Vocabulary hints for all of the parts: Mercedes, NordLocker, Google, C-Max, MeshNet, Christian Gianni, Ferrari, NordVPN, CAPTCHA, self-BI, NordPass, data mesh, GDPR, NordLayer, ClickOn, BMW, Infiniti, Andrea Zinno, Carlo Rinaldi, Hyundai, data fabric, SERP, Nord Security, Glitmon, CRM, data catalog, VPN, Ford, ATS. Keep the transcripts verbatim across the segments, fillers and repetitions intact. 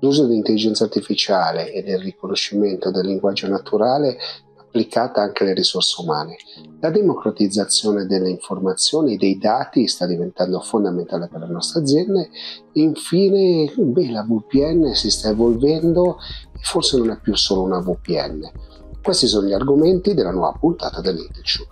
L'uso dell'intelligenza artificiale e del riconoscimento del linguaggio naturale applicata anche alle risorse umane. La democratizzazione delle informazioni e dei dati sta diventando fondamentale per le nostre aziende e infine beh, la V P N si sta evolvendo e forse non è più solo una V P N. Questi sono gli argomenti della nuova puntata dell'Intelshow.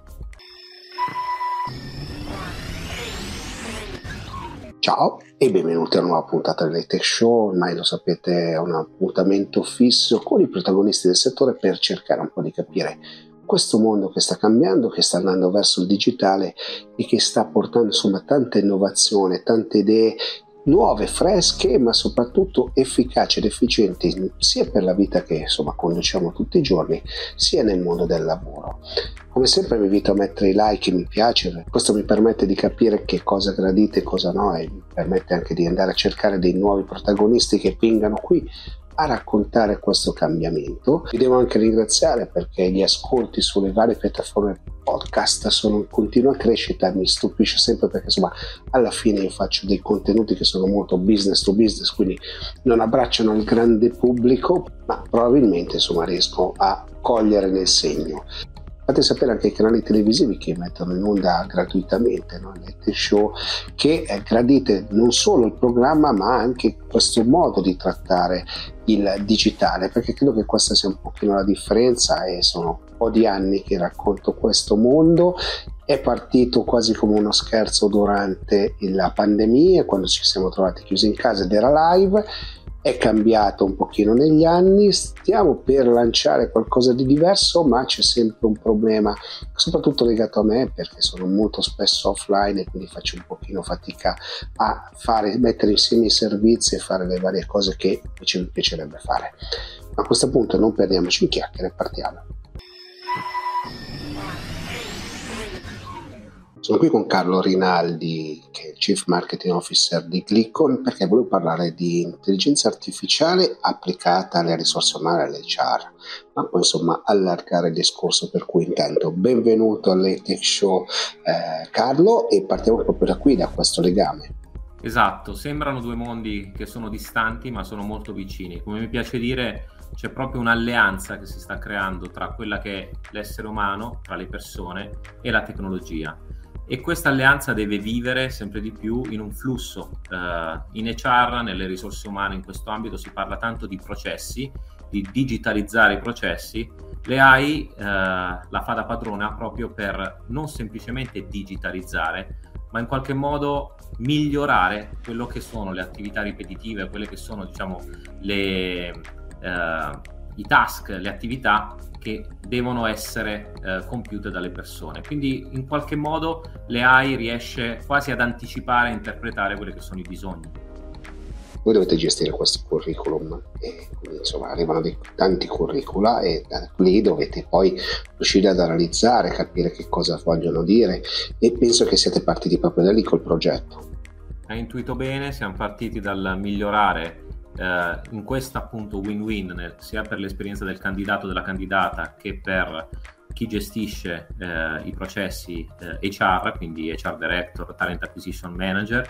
Ciao e benvenuti alla nuova puntata del Tech Show, ormai lo sapete è un appuntamento fisso con i protagonisti del settore per cercare un po' di capire questo mondo che sta cambiando, che sta andando verso il digitale e che sta portando insomma tante innovazioni, tante idee nuove, fresche ma soprattutto efficaci ed efficienti sia per la vita che insomma conduciamo tutti i giorni sia nel mondo del lavoro. Come sempre vi invito a mettere i like e mi piace, questo mi permette di capire che cosa gradite e cosa no e mi permette anche di andare a cercare dei nuovi protagonisti che vengano qui a raccontare questo cambiamento. Vi devo anche ringraziare perché gli ascolti sulle varie piattaforme podcast sono in continua crescita, mi stupisce sempre perché insomma alla fine io faccio dei contenuti che sono molto business to business, quindi non abbracciano il grande pubblico, ma probabilmente insomma riesco a cogliere nel segno. Fate sapere anche i canali televisivi che mettono in onda gratuitamente, no? Il Tech Show, che gradite non solo il programma ma anche questo modo di trattare il digitale, perché credo che questa sia un pochino la differenza e sono un po' di anni che racconto questo mondo. È partito quasi come uno scherzo durante la pandemia, quando ci siamo trovati chiusi in casa ed era live. È cambiato un pochino negli anni, stiamo per lanciare qualcosa di diverso ma c'è sempre un problema, soprattutto legato a me perché sono molto spesso offline e quindi faccio un pochino fatica a fare, mettere insieme i servizi e fare le varie cose che invece mi piacerebbe fare. Ma a questo punto non perdiamoci in chiacchiere, partiamo. Sono qui con Carlo Rinaldi, che è il Chief Marketing Officer di ClickOn, perché volevo parlare di intelligenza artificiale applicata alle risorse umane, alle H R, ma poi insomma allargare il discorso, per cui intanto benvenuto alle Tech Show eh, Carlo, e partiamo proprio da qui, da questo legame. Esatto, sembrano due mondi che sono distanti ma sono molto vicini. Come mi piace dire, c'è proprio un'alleanza che si sta creando tra quella che è l'essere umano, tra le persone e la tecnologia. E questa alleanza deve vivere sempre di più in un flusso eh, in H R, nelle risorse umane. In questo ambito si parla tanto di processi, di digitalizzare i processi. L'A I eh, la fa da padrona proprio per non semplicemente digitalizzare, ma in qualche modo migliorare quello che sono le attività ripetitive, quelle che sono diciamo le, eh, i task, le attività che devono essere eh, compiute dalle persone. Quindi in qualche modo l'A I riesce quasi ad anticipare e interpretare quelli che sono i bisogni. Voi dovete gestire questo curriculum, e quindi insomma arrivano dei, tanti curricula e da lì dovete poi riuscire ad analizzare, capire che cosa vogliono dire, e penso che siate partiti proprio da lì col progetto. Hai intuito bene, siamo partiti dal migliorare Uh, in questa appunto win-win nel, sia per l'esperienza del candidato, della candidata, che per chi gestisce uh, i processi uh, H R, quindi H R Director, Talent Acquisition Manager,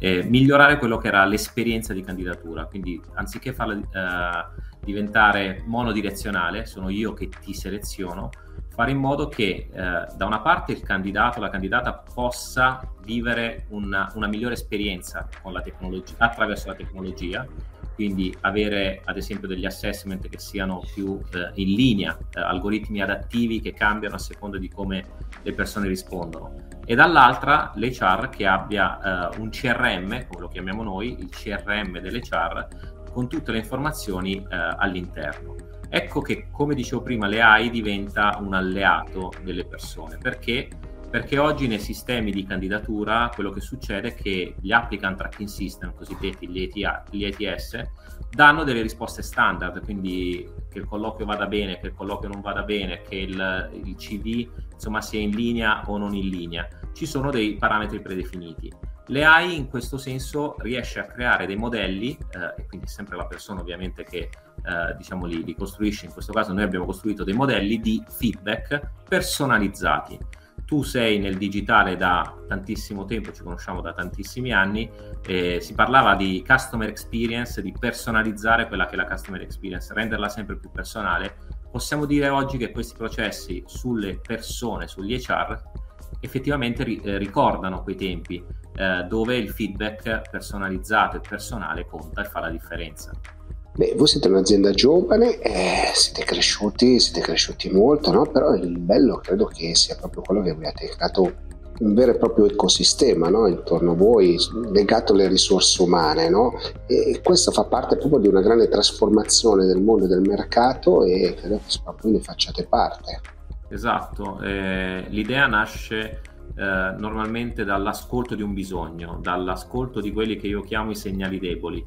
eh, migliorare quello che era l'esperienza di candidatura. Quindi anziché farla uh, diventare monodirezionale, sono io che ti seleziono, fare in modo che eh, da una parte il candidato, la candidata possa vivere una, una migliore esperienza con la tecnologia, attraverso la tecnologia, quindi avere ad esempio degli assessment che siano più eh, in linea, eh, algoritmi adattivi che cambiano a seconda di come le persone rispondono, e dall'altra l'H R che abbia eh, un C R M, come lo chiamiamo noi, il C R M dell'H R, con tutte le informazioni eh, all'interno. Ecco che, come dicevo prima, l'A I diventa un alleato delle persone. Perché? Perché oggi nei sistemi di candidatura quello che succede è che gli applicant tracking system, cosiddetti gli A T S, danno delle risposte standard, quindi che il colloquio vada bene, che il colloquio non vada bene, che il, il C V insomma sia in linea o non in linea. Ci sono dei parametri predefiniti. L'A I in questo senso riesce a creare dei modelli, eh, e quindi sempre la persona ovviamente che eh, diciamo li, li costruisce. In questo caso noi abbiamo costruito dei modelli di feedback personalizzati, tu sei nel digitale da tantissimo tempo, ci conosciamo da tantissimi anni, eh, si parlava di customer experience, di personalizzare quella che è la customer experience, renderla sempre più personale. Possiamo dire oggi che questi processi sulle persone, sugli H R, effettivamente ri- ricordano quei tempi eh, dove il feedback personalizzato e personale conta e fa la differenza. Beh, voi siete un'azienda giovane, eh, siete cresciuti, siete cresciuti molto, no? Però il bello credo che sia proprio quello che abbiate creato un vero e proprio ecosistema, no? Intorno a voi, legato alle risorse umane, no? E questo fa parte proprio di una grande trasformazione del mondo del mercato e credo che proprio ne facciate parte. Esatto, eh, l'idea nasce eh, normalmente dall'ascolto di un bisogno, dall'ascolto di quelli che io chiamo i segnali deboli.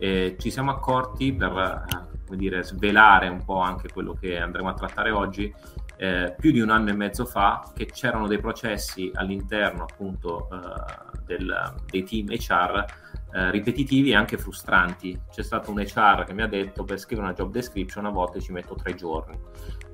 Eh, ci siamo accorti, per come dire, svelare un po' anche quello che andremo a trattare oggi, eh, più di un anno e mezzo fa, che c'erano dei processi all'interno appunto eh, del, dei team H R eh, ripetitivi e anche frustranti. C'è stato un H R che mi ha detto: per scrivere una job description a volte ci metto tre giorni,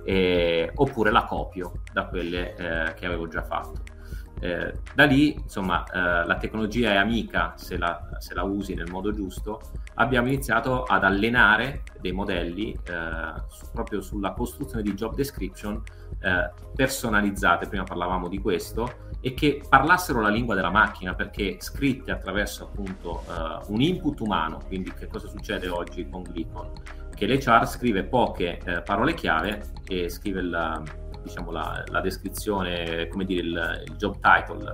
eh, oppure la copio da quelle eh, che avevo già fatto. Eh, da lì, insomma, eh, la tecnologia è amica se la, se la usi nel modo giusto. Abbiamo iniziato ad allenare dei modelli eh, su, proprio sulla costruzione di job description eh, personalizzate, prima parlavamo di questo, e che parlassero la lingua della macchina, perché scritte attraverso appunto eh, un input umano. Quindi che cosa succede oggi con Glitmon? Che l'H R scrive poche eh, parole chiave e scrive la diciamo la, la descrizione, come dire il, il job title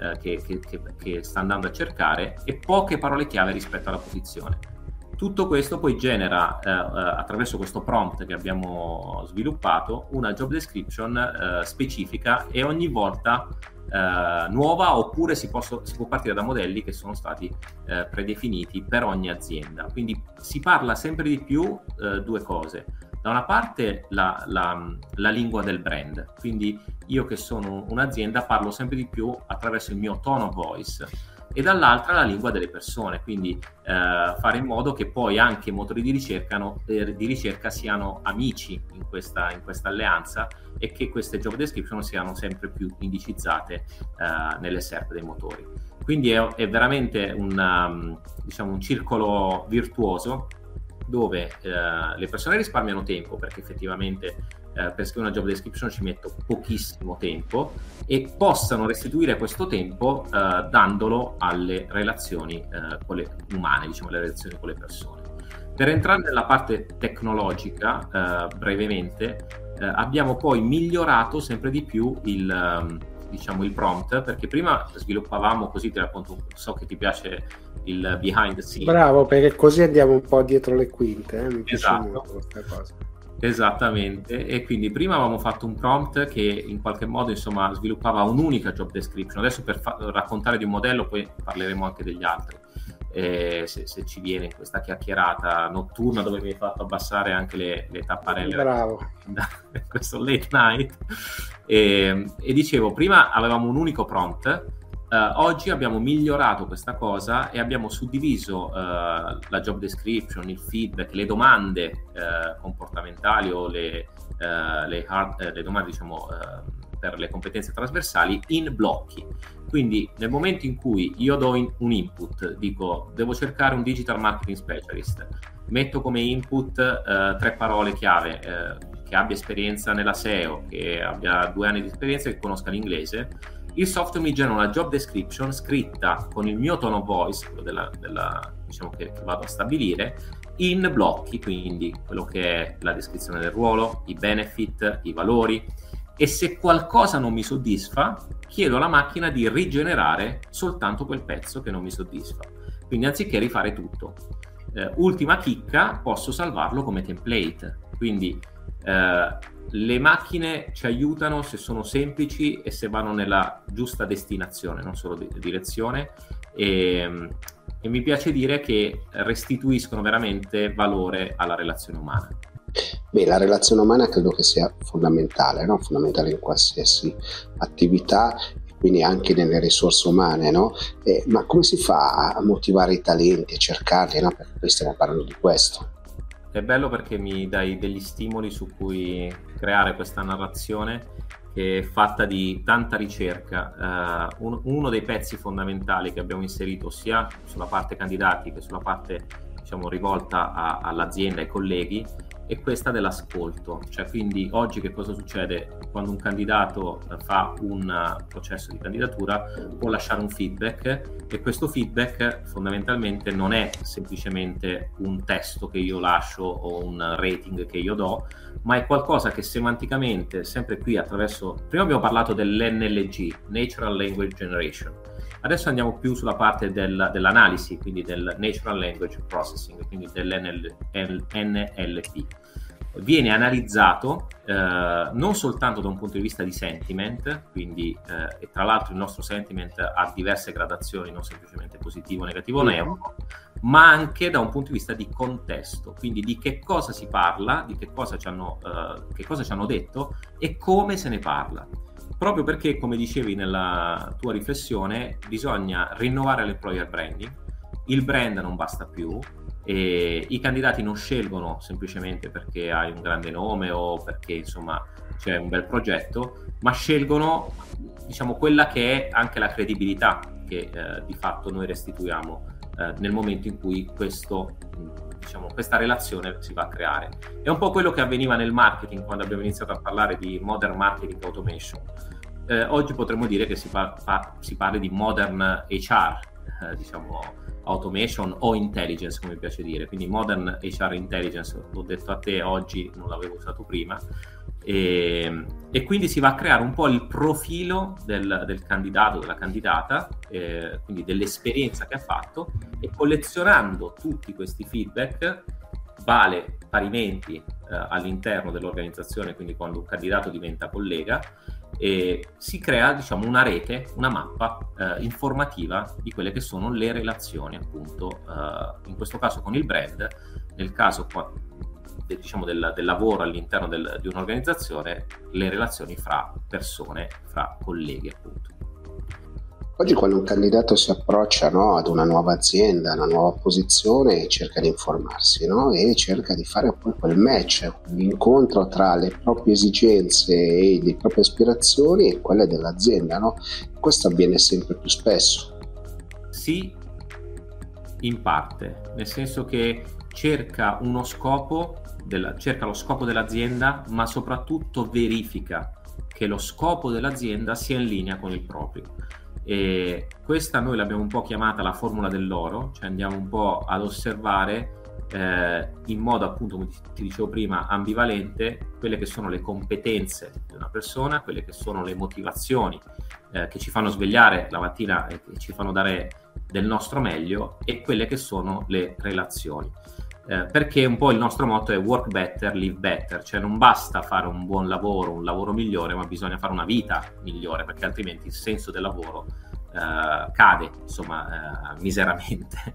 eh, che, che, che, che sta andando a cercare, e poche parole chiave rispetto alla posizione. Tutto questo poi genera eh, attraverso questo prompt che abbiamo sviluppato una job description eh, specifica e ogni volta eh, nuova, oppure si, posso, si può partire da modelli che sono stati eh, predefiniti per ogni azienda. Quindi si parla sempre di più eh, due cose. Da una parte la, la, la lingua del brand, quindi io che sono un'azienda parlo sempre di più attraverso il mio tone of voice, e dall'altra la lingua delle persone, quindi eh, fare in modo che poi anche i motori di ricerca, no, di ricerca siano amici in questa, in questa alleanza, e che queste job description siano sempre più indicizzate eh, nelle S E R P dei motori. Quindi è, è veramente un, diciamo, un circolo virtuoso, dove eh, le persone risparmiano tempo, perché effettivamente eh, per scrivere una job description ci metto pochissimo tempo, e possano restituire questo tempo eh, dandolo alle relazioni eh, con le umane, diciamo alle relazioni con le persone. Per entrare nella parte tecnologica, eh, brevemente, eh, abbiamo poi migliorato sempre di più il, diciamo, il prompt, perché prima sviluppavamo così, ti racconto, so che ti piace il behind the scene. Bravo, perché così andiamo un po' dietro le quinte, eh? Mi piace molto questa cosa. Esattamente, e quindi prima avevamo fatto un prompt che in qualche modo, insomma, sviluppava un'unica job description. Adesso per fa- raccontare di un modello, poi parleremo anche degli altri, eh, se, se ci viene in questa chiacchierata notturna dove mi hai fatto abbassare anche le, le tapparelle. Bravo. Questo late night. E, e dicevo, prima avevamo un unico prompt. Uh, oggi abbiamo migliorato questa cosa e abbiamo suddiviso uh, la job description, il feedback, le domande uh, comportamentali o le, uh, le, hard, uh, le domande, diciamo, uh, per le competenze trasversali in blocchi. Quindi nel momento in cui io do in, un input, dico devo cercare un digital marketing specialist, metto come input uh, tre parole chiave, uh, che abbia esperienza nella S E O, che abbia due anni di esperienza e che conosca l'inglese. Il software mi genera una job description scritta con il mio tono voice, quello della, della, diciamo che vado a stabilire, in blocchi, quindi quello che è la descrizione del ruolo, i benefit, i valori, e se qualcosa non mi soddisfa chiedo alla macchina di rigenerare soltanto quel pezzo che non mi soddisfa. Quindi anziché rifare tutto, eh, ultima chicca, posso salvarlo come template. Quindi eh, le macchine ci aiutano se sono semplici e se vanno nella giusta destinazione, non solo di direzione, e, e mi piace dire che restituiscono veramente valore alla relazione umana. Beh, la relazione umana credo che sia fondamentale, no? Fondamentale in qualsiasi attività, quindi anche nelle risorse umane, no? Eh, ma come si fa a motivare i talenti, a cercarli, no? Perché poi stiamo parlando di questo. È bello perché mi dai degli stimoli su cui creare questa narrazione che è fatta di tanta ricerca. Uh, un, uno dei pezzi fondamentali che abbiamo inserito sia sulla parte candidati che sulla parte, diciamo, rivolta a, all'azienda e ai colleghi è questa dell'ascolto. Cioè, quindi oggi che cosa succede? Quando un candidato fa un processo di candidatura può lasciare un feedback, e questo feedback fondamentalmente non è semplicemente un testo che io lascio o un rating che io do, ma è qualcosa che semanticamente, sempre qui attraverso, prima abbiamo parlato dell'N L G, Natural Language Generation, adesso andiamo più sulla parte del, dell'analisi, quindi del Natural Language Processing, quindi dell'N L P. Viene analizzato eh, non soltanto da un punto di vista di sentiment, quindi eh, e tra l'altro il nostro sentiment ha diverse gradazioni, non semplicemente positivo, negativo, neutro, ma anche da un punto di vista di contesto, quindi di che cosa si parla, di che cosa ci hanno, eh, che cosa ci hanno detto e come se ne parla. Proprio perché, come dicevi nella tua riflessione, bisogna rinnovare l'employer branding, il brand non basta più, e i candidati non scelgono semplicemente perché hai un grande nome o perché insomma c'è un bel progetto, ma scelgono, diciamo, quella che è anche la credibilità che eh, di fatto noi restituiamo eh, nel momento in cui questo, diciamo, questa relazione si va a creare. È un po' quello che avveniva nel marketing quando abbiamo iniziato a parlare di modern marketing automation. Eh, oggi potremmo dire che si, par- fa- si parla di modern H R, eh, diciamo automation o intelligence, come mi piace dire, quindi modern H R intelligence, l'ho detto a te oggi, non l'avevo usato prima, e, e quindi si va a creare un po' il profilo del, del candidato, della candidata, eh, quindi dell'esperienza che ha fatto, e collezionando tutti questi feedback, vale parimenti eh, all'interno dell'organizzazione, quindi quando un candidato diventa collega, e si crea, diciamo, una rete, una mappa eh, informativa di quelle che sono le relazioni, appunto, eh, in questo caso con il brand, nel caso qua, de, diciamo del, del lavoro all'interno del, di un'organizzazione, le relazioni fra persone, fra colleghi, appunto. Oggi quando un candidato si approccia, no, ad una nuova azienda, una nuova posizione, cerca di informarsi, no? E cerca di fare poi quel match, l'incontro tra le proprie esigenze e le proprie aspirazioni e quelle dell'azienda, no? Questo avviene sempre più spesso. Sì, in parte, nel senso che cerca uno scopo, della, cerca lo scopo dell'azienda, ma soprattutto verifica che lo scopo dell'azienda sia in linea con il proprio. E questa noi l'abbiamo un po' chiamata la formula dell'oro, cioè andiamo un po' ad osservare eh, in modo, appunto, come ti dicevo prima, ambivalente, quelle che sono le competenze di una persona, quelle che sono le motivazioni eh, che ci fanno svegliare la mattina e che ci fanno dare del nostro meglio, e quelle che sono le relazioni. Eh, perché un po' il nostro motto è work better, live better, cioè non basta fare un buon lavoro, un lavoro migliore, ma bisogna fare una vita migliore, perché altrimenti il senso del lavoro eh, cade, insomma, eh, miseramente.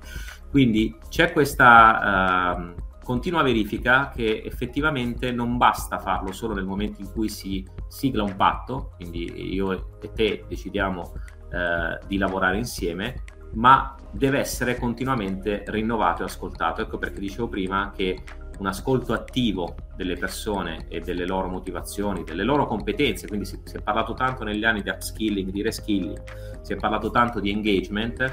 Quindi c'è questa eh, continua verifica che effettivamente non basta farlo solo nel momento in cui si sigla un patto, quindi io e te decidiamo eh, di lavorare insieme, ma deve essere continuamente rinnovato e ascoltato. Ecco perché dicevo prima che un ascolto attivo delle persone e delle loro motivazioni, delle loro competenze, quindi si, si è parlato tanto negli anni di upskilling, di reskilling, si è parlato tanto di engagement, eh,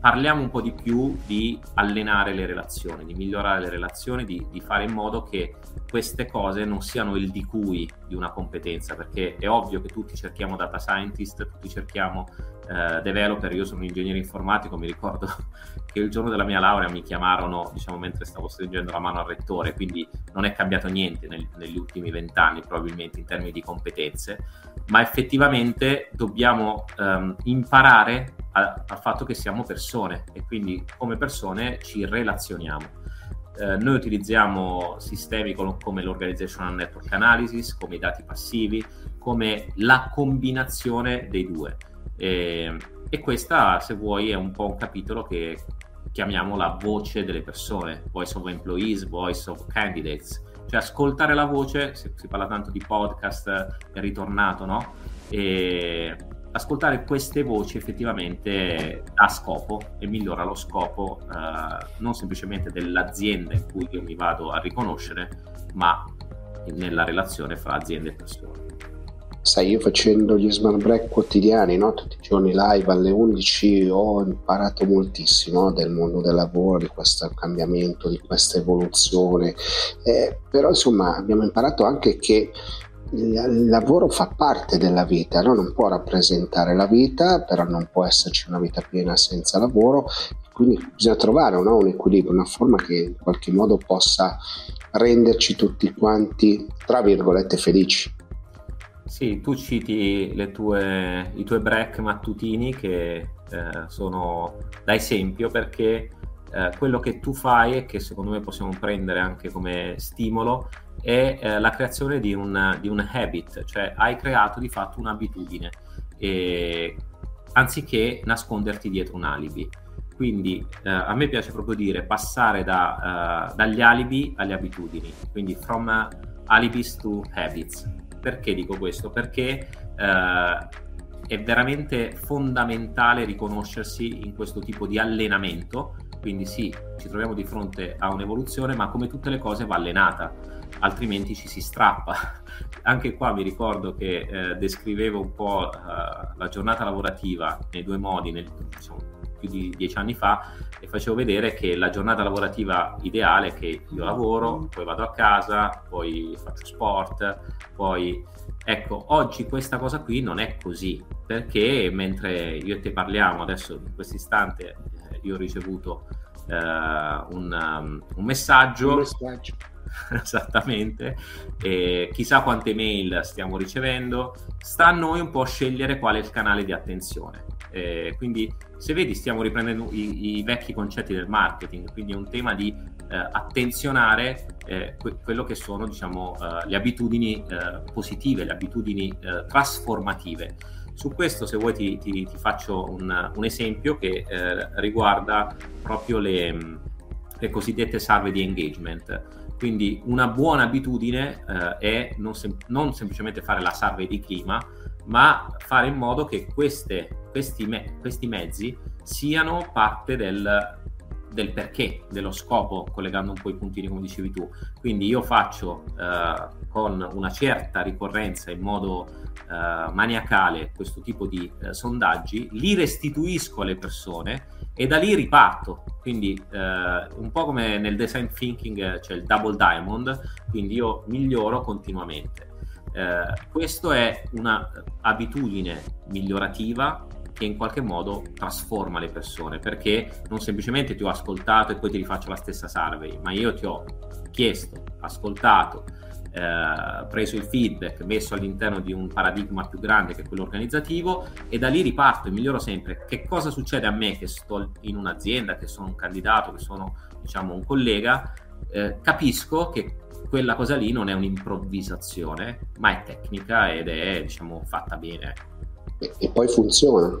parliamo un po' di più di allenare le relazioni, di migliorare le relazioni, di, di fare in modo che queste cose non siano il di cui di una competenza, perché è ovvio che tutti cerchiamo data scientist, tutti cerchiamo Uh, developer. Io sono un ingegnere informatico, mi ricordo che il giorno della mia laurea mi chiamarono, diciamo, mentre stavo stringendo la mano al rettore, quindi non è cambiato niente nel, negli ultimi vent'anni probabilmente in termini di competenze, ma effettivamente dobbiamo um, imparare al fatto che siamo persone e quindi come persone ci relazioniamo. Uh, noi utilizziamo sistemi con, come l'organizational network analysis, come i dati passivi, come la combinazione dei due. E, e questa, se vuoi, è un po' un capitolo che chiamiamo la voce delle persone, voice of employees, voice of candidates, cioè ascoltare la voce. Si, si parla tanto di podcast, è ritornato, no? E ascoltare queste voci effettivamente dà scopo e migliora lo scopo eh, non semplicemente dell'azienda in cui io mi vado a riconoscere, ma nella relazione fra azienda e persone. sai, io facendo gli smart break quotidiani, no? Tutti i giorni live alle undici, ho imparato moltissimo del mondo del lavoro, di questo cambiamento, di questa evoluzione, eh, però insomma abbiamo imparato anche che il lavoro fa parte della vita, no? Non può rappresentare la vita, però non può esserci una vita piena senza lavoro, quindi bisogna trovare, no, un equilibrio, una forma che in qualche modo possa renderci tutti quanti, tra virgolette, felici. Sì, tu citi le tue, i tuoi break mattutini che eh, sono da esempio, perché eh, quello che tu fai e che secondo me possiamo prendere anche come stimolo è eh, la creazione di un, di un habit, cioè hai creato di fatto un'abitudine, e, anziché nasconderti dietro un alibi. Quindi eh, a me piace proprio dire passare da, uh, dagli alibi alle abitudini, quindi from alibis to habits. Perché dico questo? Perché eh, è veramente fondamentale riconoscersi in questo tipo di allenamento. Quindi sì, ci troviamo di fronte a un'evoluzione, ma come tutte le cose va allenata, altrimenti ci si strappa. Anche qua mi ricordo che eh, descrivevo un po' eh, la giornata lavorativa nei due modi, nel, insomma, più di dieci anni fa, e facevo vedere che la giornata lavorativa ideale è che io lavoro, poi vado a casa, poi faccio sport, poi ecco, oggi questa cosa qui non è così, perché mentre io e te parliamo adesso in questo istante io ho ricevuto eh, un, un messaggio, un messaggio. Esattamente, e chissà quante mail stiamo ricevendo, sta a noi un po' scegliere qual è il canale di attenzione, e quindi se vedi stiamo riprendendo i, i vecchi concetti del marketing, quindi è un tema di eh, attenzionare eh, que- quello che sono, diciamo, eh, le abitudini eh, positive, le abitudini eh, trasformative. Su questo, se vuoi, ti, ti, ti faccio un, un esempio che eh, riguarda proprio le, le cosiddette salve di engagement. Quindi una buona abitudine eh, è non, sem- non semplicemente fare la survey di clima, ma fare in modo che queste, questi, me- questi mezzi siano parte del, del perché, dello scopo, collegando un po' i puntini come dicevi tu. Quindi io faccio eh, con una certa ricorrenza, in modo eh, maniacale, questo tipo di eh, sondaggi, li restituisco alle persone e da lì riparto. Quindi eh, un po' come nel design thinking c'è, cioè il double diamond, quindi io miglioro continuamente. Eh, questo è una abitudine migliorativa che in qualche modo trasforma le persone, perché non semplicemente ti ho ascoltato e poi ti rifaccio la stessa survey, ma io ti ho chiesto, ascoltato, eh, preso il feedback, messo all'interno di un paradigma più grande che è quello organizzativo, e da lì riparto e miglioro sempre. Che cosa succede a me che sto in un'azienda, che sono un candidato, che sono, diciamo, un collega? Eh, capisco che quella cosa lì non è un'improvvisazione, ma è tecnica ed è, diciamo, fatta bene. E poi funziona.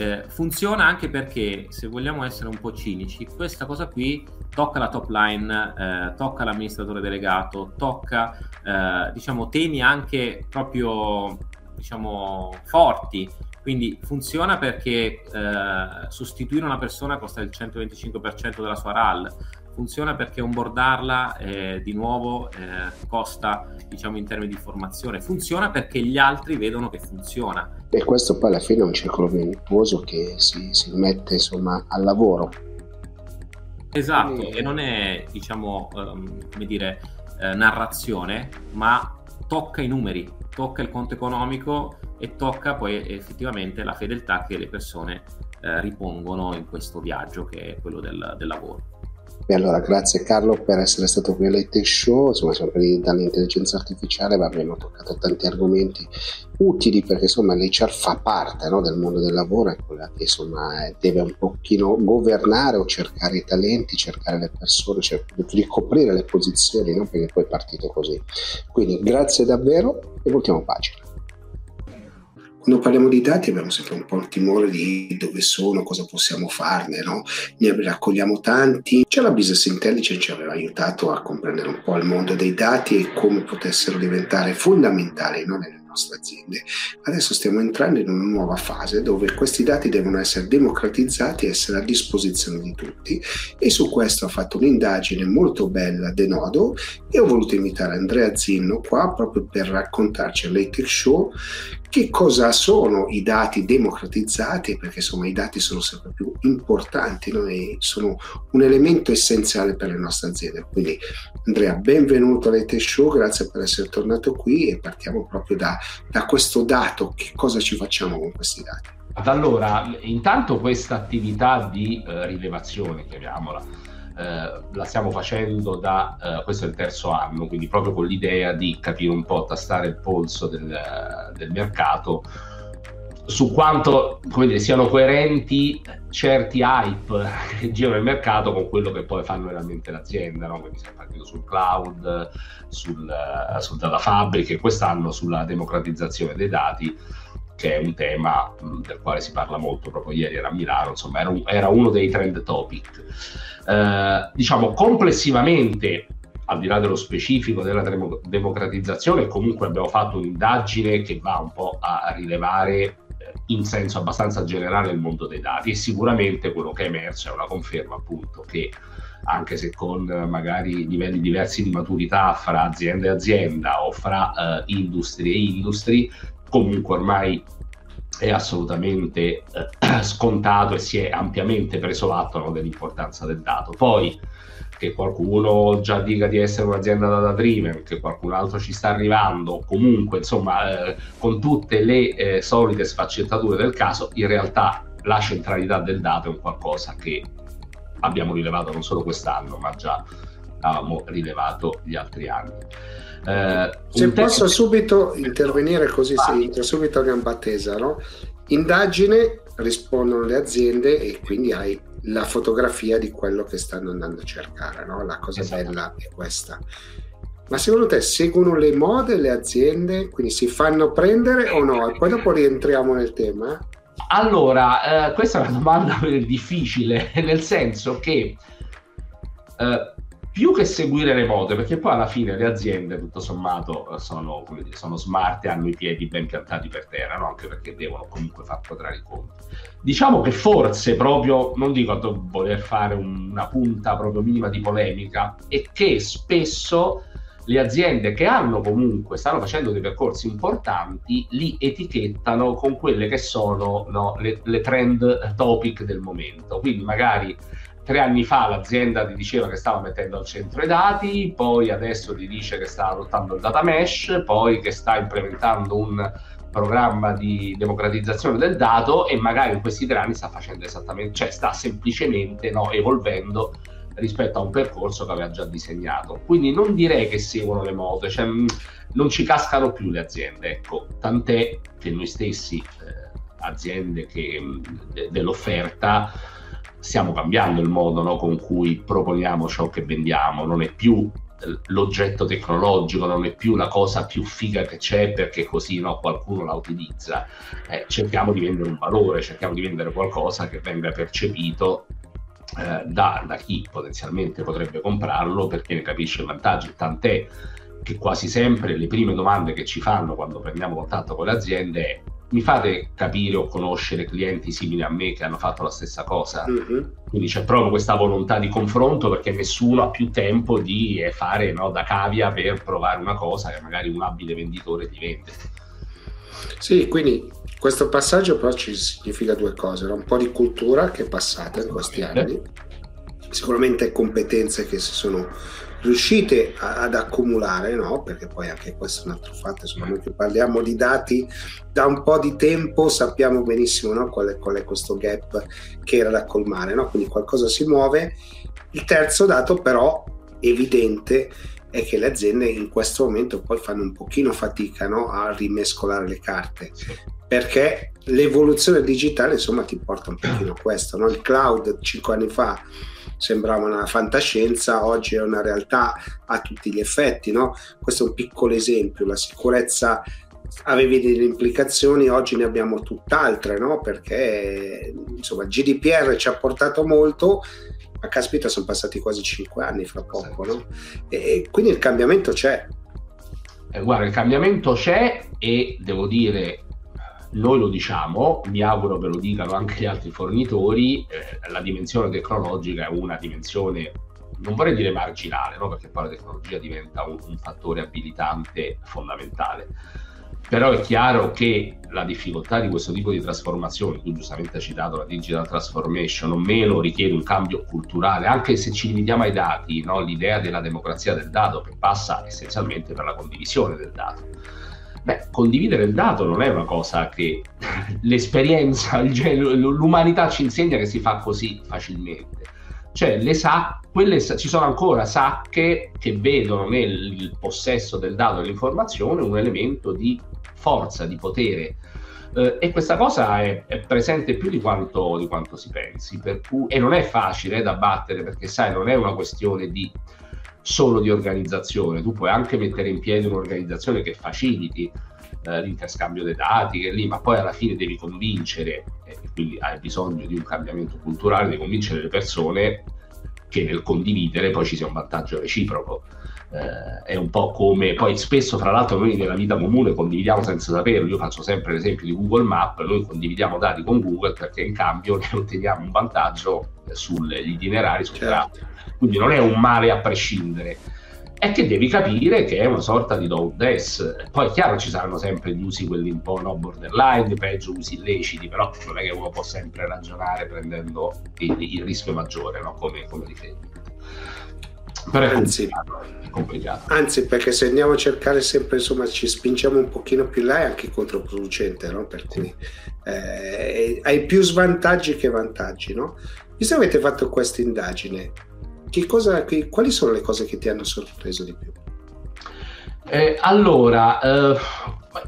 Eh, funziona anche perché, se vogliamo essere un po' cinici, questa cosa qui tocca la top line, eh, tocca l'amministratore delegato, tocca eh, diciamo temi anche proprio, diciamo, forti. Quindi funziona perché eh, sostituire una persona costa il centoventicinque per cento della sua R A L. Funziona perché onboardarla eh, di nuovo eh, costa, diciamo, in termini di formazione. Funziona perché gli altri vedono che funziona. E questo poi alla fine è un circolo virtuoso che si, si mette, insomma, al lavoro. Esatto, e, e non è, diciamo, um, come dire, eh, narrazione, ma tocca i numeri, tocca il conto economico e tocca poi effettivamente la fedeltà che le persone eh, ripongono in questo viaggio che è quello del, del lavoro. E allora grazie Carlo per essere stato qui a Late Show, insomma siamo partiti dall'intelligenza artificiale, ma abbiamo toccato tanti argomenti utili, perché insomma l'H R fa parte, no, del mondo del lavoro, è quella che insomma deve un pochino governare o cercare i talenti, cercare le persone, cioè ricoprire le posizioni, no? Perché poi è partito così, quindi grazie davvero e voltiamo pagina. Quando parliamo di dati abbiamo sempre un po' il timore di dove sono, cosa possiamo farne, no? Ne raccogliamo tanti. Già la business intelligence ci aveva aiutato a comprendere un po' il mondo dei dati e come potessero diventare fondamentali, no, nelle nostre aziende. Adesso stiamo entrando in una nuova fase dove questi dati devono essere democratizzati e essere a disposizione di tutti, e su questo ha fatto un'indagine molto bella Denodo, e ho voluto invitare Andrea Zinno qua proprio per raccontarci al Tech Show che cosa sono i dati democratizzati, perché insomma i dati sono sempre più importanti, no? E sono un elemento essenziale per le nostre aziende. Quindi Andrea, benvenuto al Tech Show, grazie per essere tornato qui, e partiamo proprio da, da questo dato. Che cosa ci facciamo con questi dati? Ad allora, intanto questa attività di eh, rilevazione, chiamiamola, Eh, la stiamo facendo da, eh, questo è il terzo anno, quindi proprio con l'idea di capire un po', tastare il polso del, del mercato su quanto, come dire, siano coerenti certi hype che girano il mercato con quello che poi fanno veramente l'azienda, no? Quindi stiamo partendo sul cloud, sul, sul data fabric, e quest'anno sulla democratizzazione dei dati, che è un tema mh, del quale si parla molto. Proprio ieri era a Milano, insomma era, un, era uno dei trend topic. Eh, diciamo complessivamente, al di là dello specifico della dem- democratizzazione, comunque abbiamo fatto un'indagine che va un po' a rilevare eh, in senso abbastanza generale il mondo dei dati, e sicuramente quello che è emerso è una conferma, appunto, che anche se con magari livelli diversi di maturità fra azienda e azienda o fra eh, industrie e industrie, comunque ormai è assolutamente eh, scontato e si è ampiamente preso l'atto, no, dell'importanza del dato. Poi che qualcuno già dica di essere un'azienda data driven, che qualcun altro ci sta arrivando, comunque insomma eh, con tutte le eh, solite sfaccettature del caso, in realtà la centralità del dato è un qualcosa che abbiamo rilevato non solo quest'anno, ma già avevamo rilevato gli altri anni. Eh, Se posso subito intervenire così, entro subito a gamba tesa, no? Indagine, rispondono le aziende e quindi hai la fotografia di quello che stanno andando a cercare, no? La cosa esatto. bella è questa. Ma secondo te seguono le mode le aziende, quindi si fanno prendere o no? E poi dopo rientriamo nel tema. Allora, eh, questa è una domanda difficile, nel senso che eh, più che seguire le mode, perché poi alla fine le aziende tutto sommato sono, come dire, sono smarte, hanno i piedi ben piantati per terra, no? Anche perché devono comunque far quadrare i conti. Diciamo che forse proprio, non dico a voler fare una punta proprio minima di polemica, è che spesso le aziende che hanno comunque, stanno facendo dei percorsi importanti, li etichettano con quelle che sono, no, le, le trend topic del momento. Quindi magari tre anni fa l'azienda ti diceva che stava mettendo al centro i dati, poi adesso ti dice che sta adottando il data mesh, poi che sta implementando un programma di democratizzazione del dato, e magari in questi tre anni sta facendo esattamente, cioè sta semplicemente, no, evolvendo rispetto a un percorso che aveva già disegnato. Quindi non direi che seguono le mode, cioè non ci cascano più le aziende, ecco, tant'è che noi stessi, eh, aziende che, de- dell'offerta, stiamo cambiando il modo, no, con cui proponiamo ciò che vendiamo. Non è più l'oggetto tecnologico, non è più la cosa più figa che c'è perché così, no, qualcuno la utilizza. Eh, cerchiamo di vendere un valore, cerchiamo di vendere qualcosa che venga percepito eh, da, da chi potenzialmente potrebbe comprarlo, perché ne capisce i vantaggi. Tant'è che quasi sempre le prime domande che ci fanno quando prendiamo contatto con le aziende è: mi fate capire o conoscere clienti simili a me che hanno fatto la stessa cosa? Mm-hmm. Quindi c'è proprio questa volontà di confronto, perché nessuno ha più tempo di fare, no, da cavia per provare una cosa che magari un abile venditore ti vende. Sì, quindi questo passaggio però ci significa due cose, no? Un po' di cultura che è passata in questi anni, sicuramente competenze che si sono riuscite a, ad accumulare, no? Perché poi anche questo è un altro fatto, insomma, noi che parliamo di dati da un po' di tempo sappiamo benissimo, no, qual è, qual è questo gap che era da colmare, no? Quindi qualcosa si muove. Il terzo dato però evidente è che le aziende in questo momento poi fanno un pochino fatica, no, a rimescolare le carte, perché l'evoluzione digitale insomma ti porta un pochino a questo, no? Il cloud cinque anni fa sembrava una fantascienza, oggi è una realtà a tutti gli effetti, no? Questo è un piccolo esempio. La sicurezza avevi delle implicazioni, oggi ne abbiamo tutt'altre, no? Perché insomma il G D P R ci ha portato molto, ma caspita sono passati quasi cinque anni fra poco, no? E quindi il cambiamento c'è. Eh, guarda, il cambiamento c'è e devo dire, noi lo diciamo, mi auguro che lo dicano anche gli altri fornitori, eh, la dimensione tecnologica è una dimensione, non vorrei dire marginale, no? Perché poi la tecnologia diventa un, un fattore abilitante fondamentale. Però è chiaro che la difficoltà di questo tipo di trasformazione, tu giustamente hai citato la digital transformation, o meno richiede un cambio culturale, anche se ci limitiamo ai dati, no? L'idea della democrazia del dato che passa essenzialmente per la condivisione del dato. Beh, condividere il dato non è una cosa che l'esperienza, il genere, l'umanità ci insegna che si fa così facilmente. Cioè le sa- quelle sa- ci sono ancora sacche che vedono nel possesso del dato e dell'informazione un elemento di forza, di potere, eh, e questa cosa è, è presente più di quanto, di quanto si pensi, per cui, e non è facile eh, da battere, perché sai, non è una questione di solo di organizzazione, tu puoi anche mettere in piedi un'organizzazione che faciliti eh, l'interscambio dei dati, che lì, ma poi alla fine devi convincere, quindi hai bisogno di un cambiamento culturale, di convincere le persone che nel condividere poi ci sia un vantaggio reciproco. Eh, è un po' come, poi spesso fra l'altro noi nella vita comune condividiamo senza saperlo, io faccio sempre l'esempio di Google Map, noi condividiamo dati con Google perché in cambio ne otteniamo un vantaggio sugli itinerari, sui tratti. Quindi non è un male a prescindere. È che devi capire che è una sorta di do-des. Poi è chiaro, ci saranno sempre gli usi quelli un po' no, borderline, peggio usi illeciti, però non è che uno può sempre ragionare prendendo il, il rischio maggiore, no? Come, come riferimento. Però è anzi, complicato, è complicato. Anzi, perché se andiamo a cercare sempre, insomma, ci spingiamo un pochino più là, è anche controproducente, no? Per cui eh, hai più svantaggi che vantaggi, no? Visto che avete fatto questa indagine, Che cosa, che, quali sono le cose che ti hanno sorpreso di più? Eh, allora, eh,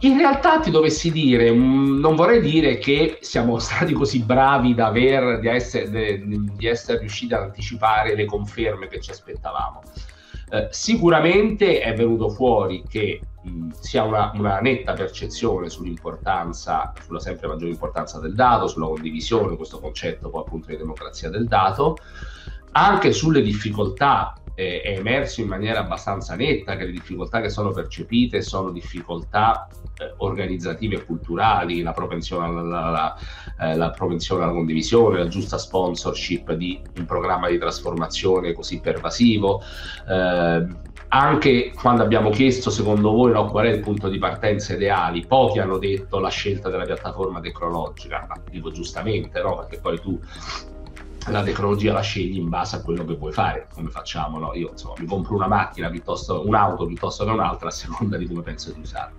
in realtà ti dovessi dire, mh, non vorrei dire che siamo stati così bravi da aver, di essere, de, di essere riusciti ad anticipare le conferme che ci aspettavamo. Eh, sicuramente è venuto fuori che mh, sia una, una netta percezione sull'importanza, sulla sempre maggiore importanza del dato, sulla condivisione, questo concetto poi appunto di democrazia del dato. Anche sulle difficoltà eh, è emerso in maniera abbastanza netta che le difficoltà che sono percepite sono difficoltà eh, organizzative e culturali, la propensione alla, la, la, eh, la propensione alla condivisione, la giusta sponsorship di un programma di trasformazione così pervasivo. Eh, anche quando abbiamo chiesto secondo voi no, qual è il punto di partenza ideali, pochi hanno detto la scelta della piattaforma tecnologica, ma dico giustamente, no, perché poi tu la tecnologia la scegli in base a quello che puoi fare, come facciamo, no? Io insomma mi compro una macchina piuttosto, un'auto piuttosto che un'altra a seconda di come penso di usarla.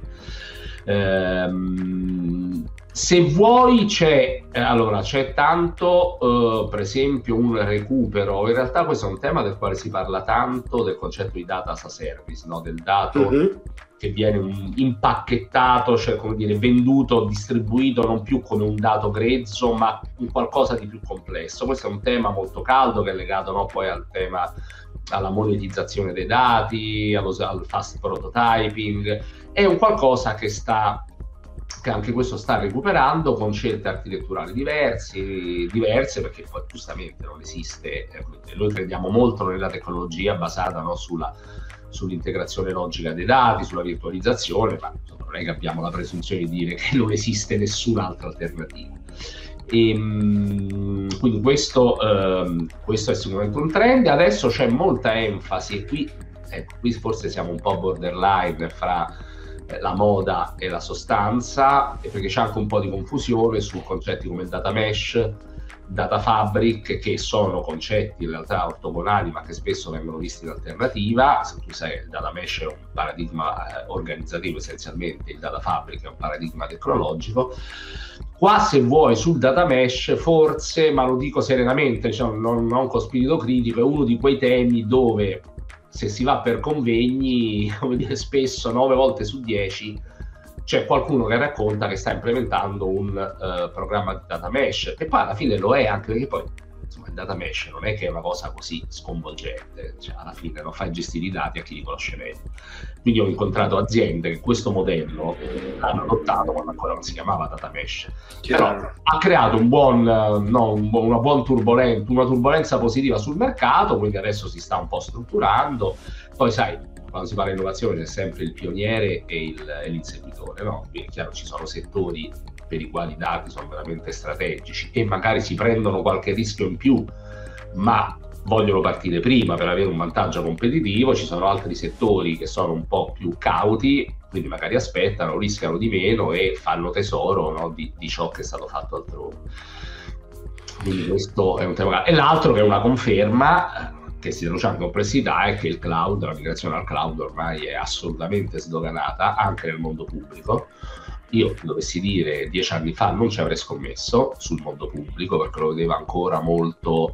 Ehm, se vuoi c'è, eh, allora c'è tanto eh, per esempio un recupero, in realtà questo è un tema del quale si parla tanto, del concetto di data as a service, no? Del dato mm-hmm. che viene impacchettato, cioè come dire venduto, distribuito non più come un dato grezzo ma un qualcosa di più complesso. Questo è un tema molto caldo che è legato no, poi al tema, alla monetizzazione dei dati, allo, al fast prototyping. È un qualcosa che sta, che anche questo sta recuperando con scelte architetturali diversi, diverse, perché poi giustamente non esiste, noi crediamo molto nella tecnologia basata no, sulla sull'integrazione logica dei dati, sulla virtualizzazione, ma insomma, non è che abbiamo la presunzione di dire che non esiste nessun'altra alternativa. E, quindi questo, ehm, questo è sicuramente un trend. Adesso c'è molta enfasi, e qui, ecco, qui forse siamo un po' borderline fra eh, la moda e la sostanza, perché c'è anche un po' di confusione su concetti come il data mesh, data fabric, che sono concetti in realtà ortogonali ma che spesso vengono visti in alternativa. Se tu sai, il data mesh è un paradigma eh, organizzativo essenzialmente, il data fabric è un paradigma tecnologico. Qua se vuoi sul data mesh forse, ma lo dico serenamente, cioè non, non con spirito critico, è uno di quei temi dove se si va per convegni, come dire, spesso nove volte su dieci c'è qualcuno che racconta che sta implementando un uh, programma di data mesh, che poi alla fine lo è, anche perché poi insomma, il data mesh non è che è una cosa così sconvolgente, cioè alla fine non fai gestire i dati a chi li conosce meglio. Quindi ho incontrato aziende che questo modello hanno adottato quando ancora non si chiamava data mesh. Però ha creato un buon, no, un buon, una buona turbolen- una turbolenza positiva sul mercato, quindi adesso si sta un po' strutturando. Poi sai, quando si parla di innovazione c'è sempre il pioniere e, il, e l'inseguitore, no? Quindi è chiaro, ci sono settori per i quali i dati sono veramente strategici e magari si prendono qualche rischio in più, ma vogliono partire prima per avere un vantaggio competitivo. Ci sono altri settori che sono un po' più cauti, quindi magari aspettano, rischiano di meno e fanno tesoro, no, di, di ciò che è stato fatto altrove. Quindi questo è un tema. E l'altro, che è una conferma che si traduce anche in complessità, è che il cloud, la migrazione al cloud ormai è assolutamente sdoganata anche nel mondo pubblico. Io dovessi dire dieci anni fa non ci avrei scommesso sul mondo pubblico, perché lo vedeva ancora molto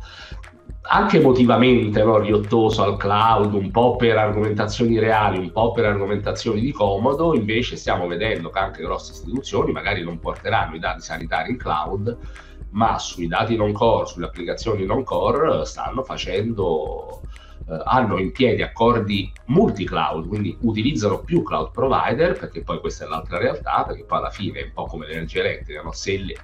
anche emotivamente, no, riottoso al cloud, un po' per argomentazioni reali, un po' per argomentazioni di comodo. Invece stiamo vedendo che anche grosse istituzioni magari non porteranno i dati sanitari in cloud, ma sui dati non core, sulle applicazioni non core stanno facendo, eh, hanno in piedi accordi multi cloud, quindi utilizzano più cloud provider, perché poi questa è l'altra realtà, perché poi alla fine è un po' come l'energia elettrica, no? Se, le,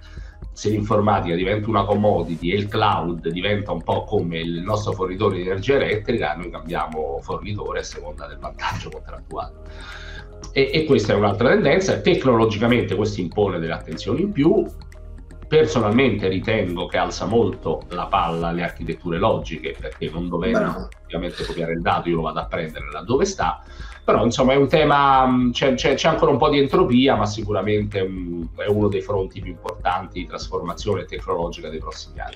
se l'informatica diventa una commodity e il cloud diventa un po' come il nostro fornitore di energia elettrica, noi cambiamo fornitore a seconda del vantaggio contrattuale. E, e questa è un'altra tendenza. Tecnologicamente questo impone delle attenzioni in più. Personalmente ritengo che alza molto la palla le architetture logiche, perché non dovendo ovviamente copiare il dato io lo vado a prendere laddove sta. Però insomma è un tema, c'è, c'è, c'è ancora un po' di entropia, ma sicuramente è uno dei fronti più importanti di trasformazione tecnologica dei prossimi anni.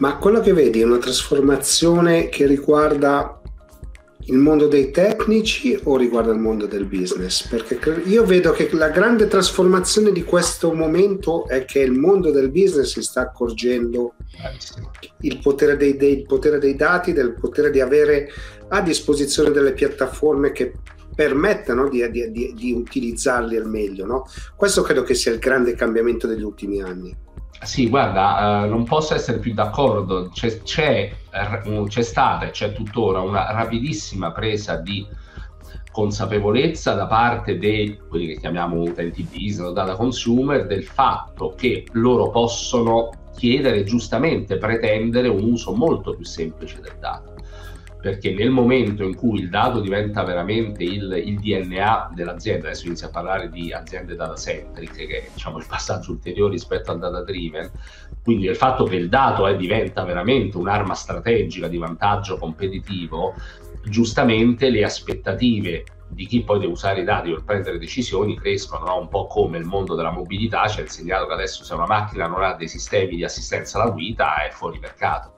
Ma quello che vedi è una trasformazione che riguarda il mondo dei tecnici o riguarda il mondo del business? Perché io vedo che la grande trasformazione di questo momento è che il mondo del business si sta accorgendo il potere dei, dei, il potere dei dati, del potere di avere a disposizione delle piattaforme che permettano di, di, di utilizzarli al meglio, no? Questo credo che sia il grande cambiamento degli ultimi anni. Sì, guarda, eh, non posso essere più d'accordo. C'è, c'è, c'è stata e c'è tuttora una rapidissima presa di consapevolezza da parte dei, quelli che chiamiamo utenti business o data consumer, del fatto che loro possono chiedere, giustamente pretendere, un uso molto più semplice del dato, perché nel momento in cui il dato diventa veramente il, il D N A dell'azienda, adesso inizia a parlare di aziende data centric, che è, diciamo, il passaggio ulteriore rispetto al data driven, quindi il fatto che il dato eh, diventa veramente un'arma strategica di vantaggio competitivo, giustamente le aspettative di chi poi deve usare i dati per prendere decisioni crescono, no? Un po' come il mondo della mobilità ci ha insegnato che adesso se una macchina non ha dei sistemi di assistenza alla guida è fuori mercato.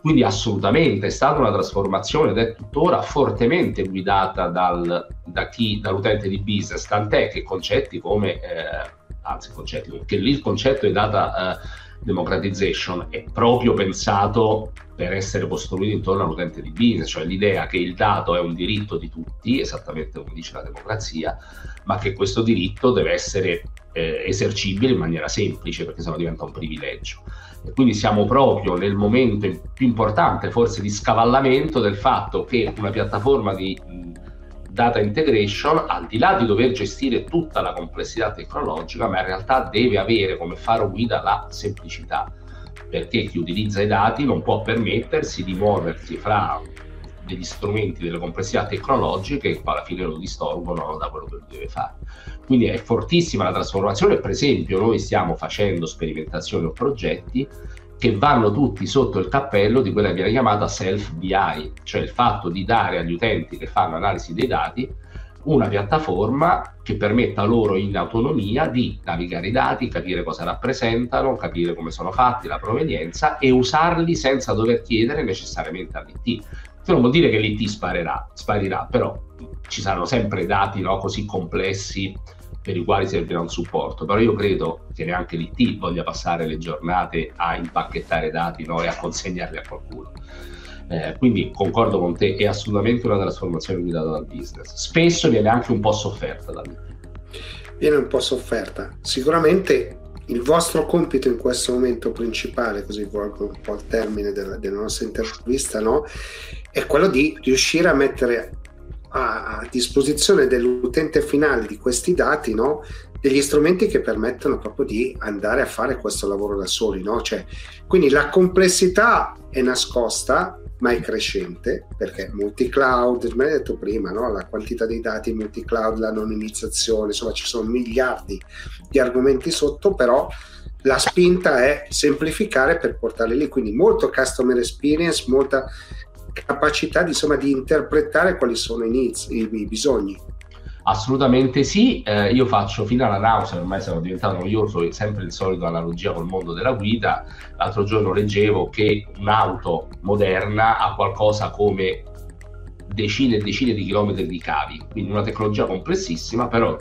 Quindi assolutamente è stata una trasformazione ed è tuttora fortemente guidata dal, da chi, dall'utente di business, tant'è che concetti come, eh, anzi concetti, perché lì il concetto di data eh, democratization è proprio pensato per essere costruito intorno all'utente di business, cioè l'idea che il dato è un diritto di tutti, esattamente come dice la democrazia, ma che questo diritto deve essere eh, esercibile in maniera semplice, perché sennò diventa un privilegio. E quindi siamo proprio nel momento più importante, forse, di scavallamento del fatto che una piattaforma di data integration, al di là di dover gestire tutta la complessità tecnologica, ma in realtà deve avere come faro guida la semplicità, perché chi utilizza i dati non può permettersi di muoversi fra degli strumenti, delle complessità tecnologiche che poi alla fine lo distorgono da quello che deve fare. Quindi è fortissima la trasformazione. Per esempio noi stiamo facendo sperimentazioni o progetti che vanno tutti sotto il cappello di quella che viene chiamata self-B I, cioè il fatto di dare agli utenti che fanno analisi dei dati una piattaforma che permetta loro in autonomia di navigare i dati, capire cosa rappresentano, capire come sono fatti, la provenienza, e usarli senza dover chiedere necessariamente all'I T. Questo non vuol dire che l'I T sparerà, sparirà, però ci saranno sempre dati, no, così complessi per i quali servirà un supporto, però io credo che neanche l'I T voglia passare le giornate a impacchettare dati, no, e a consegnarli a qualcuno. Eh, quindi concordo con te, è assolutamente una trasformazione guidata dal business. Spesso viene anche un po' sofferta dall'I T. Viene un po' sofferta. Sicuramente Il vostro compito in questo momento principale, così volgo un po' al termine della, della nostra intervista, no? È quello di riuscire a mettere a, a disposizione dell'utente finale di questi dati, no? Degli strumenti che permettono proprio di andare a fare questo lavoro da soli, no? Cioè, quindi la complessità è nascosta, ma è crescente, perché multi-cloud, come hai detto prima, no? La quantità dei dati multi-cloud, l'anonimizzazione, insomma ci sono miliardi di argomenti sotto, però la spinta è semplificare per portarli lì, quindi molto customer experience, molta capacità insomma di interpretare quali sono i needs, i, i bisogni. Assolutamente sì, eh, io faccio fino alla nausea, ormai sono diventato noioso, è sempre il solito analogia col mondo della guida. L'altro giorno leggevo che un'auto moderna ha qualcosa come decine e decine di chilometri di cavi, quindi una tecnologia complessissima, però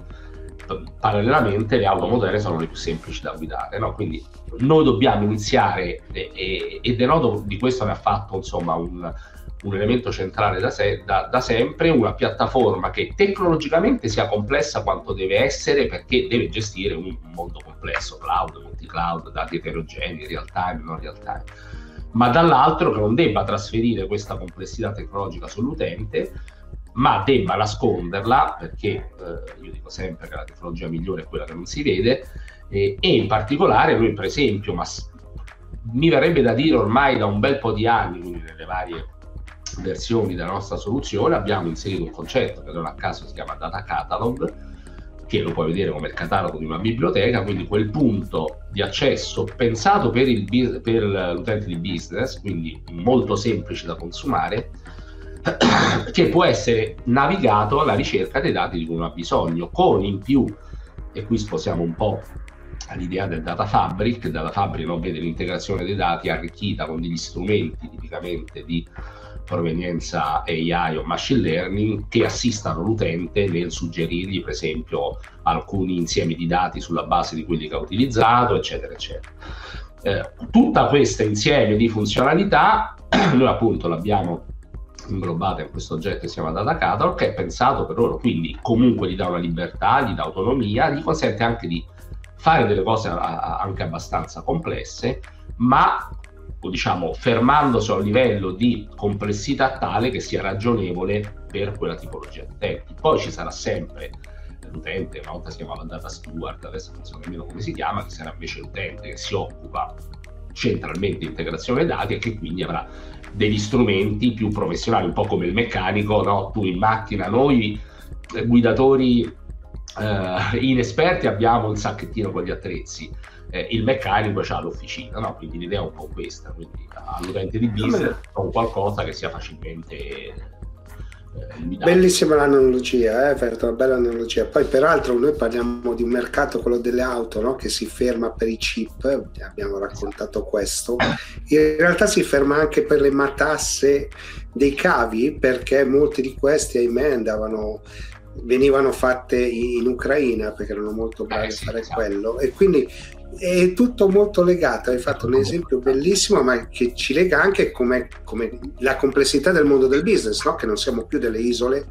parallelamente le auto moderne sono le più semplici da guidare, no? Quindi noi dobbiamo iniziare, e, e, e Denodo di questo ne ha fatto insomma un... un elemento centrale da, se, da, da sempre, una piattaforma che tecnologicamente sia complessa quanto deve essere, perché deve gestire un mondo complesso, cloud, multi-cloud, dati eterogenei, real time, non real time, ma dall'altro che non debba trasferire questa complessità tecnologica sull'utente, ma debba nasconderla, perché eh, io dico sempre che la tecnologia migliore è quella che non si vede, eh, e in particolare noi per esempio, ma mi verrebbe da dire ormai da un bel po' di anni, quindi nelle varie versioni della nostra soluzione abbiamo inserito un concetto che non a caso si chiama data catalog, che lo puoi vedere come il catalogo di una biblioteca, quindi quel punto di accesso pensato per, il, per l'utente di business, quindi molto semplice da consumare, che può essere navigato alla ricerca dei dati di cui uno ha bisogno, con in più, e qui sposiamo un po' all'idea del data fabric. Il data fabric non vede l'integrazione dei dati arricchita con degli strumenti tipicamente di provenienza A I o machine learning che assistano l'utente nel suggerirgli per esempio alcuni insiemi di dati sulla base di quelli che ha utilizzato, eccetera eccetera. Eh, tutta questa insieme di funzionalità noi appunto l'abbiamo inglobata in questo oggetto che si chiama Data Catalog, che è pensato per loro, quindi comunque gli dà una libertà, gli dà autonomia, gli consente anche di fare delle cose anche abbastanza complesse, ma diciamo fermandosi a un livello di complessità tale che sia ragionevole per quella tipologia di utenti. Poi ci sarà sempre l'utente, una volta si chiamava data steward, adesso non so nemmeno come si chiama, che sarà invece l'utente che si occupa centralmente di integrazione dati e che quindi avrà degli strumenti più professionali, un po' come il meccanico, no? Tu in macchina, noi guidatori eh, inesperti abbiamo il sacchettino con gli attrezzi. Eh, il meccanico ha l'officina, no? Quindi l'idea è un po' questa, quindi all'utente di business con qualcosa che sia facilmente eh, bellissima l'analogia, eh, Ferto, una bella analogia. Poi peraltro noi parliamo di un mercato, quello delle auto, no? Che si ferma per i chip, abbiamo raccontato questo, in realtà si ferma anche per le matasse dei cavi, perché molti di questi ahimè andavano venivano fatte in Ucraina perché erano molto bravi eh, sì, a fare esatto. quello, e quindi è tutto molto legato. Hai fatto un esempio bellissimo, ma che ci lega anche come, come la complessità del mondo del business, no? Che non siamo più delle isole,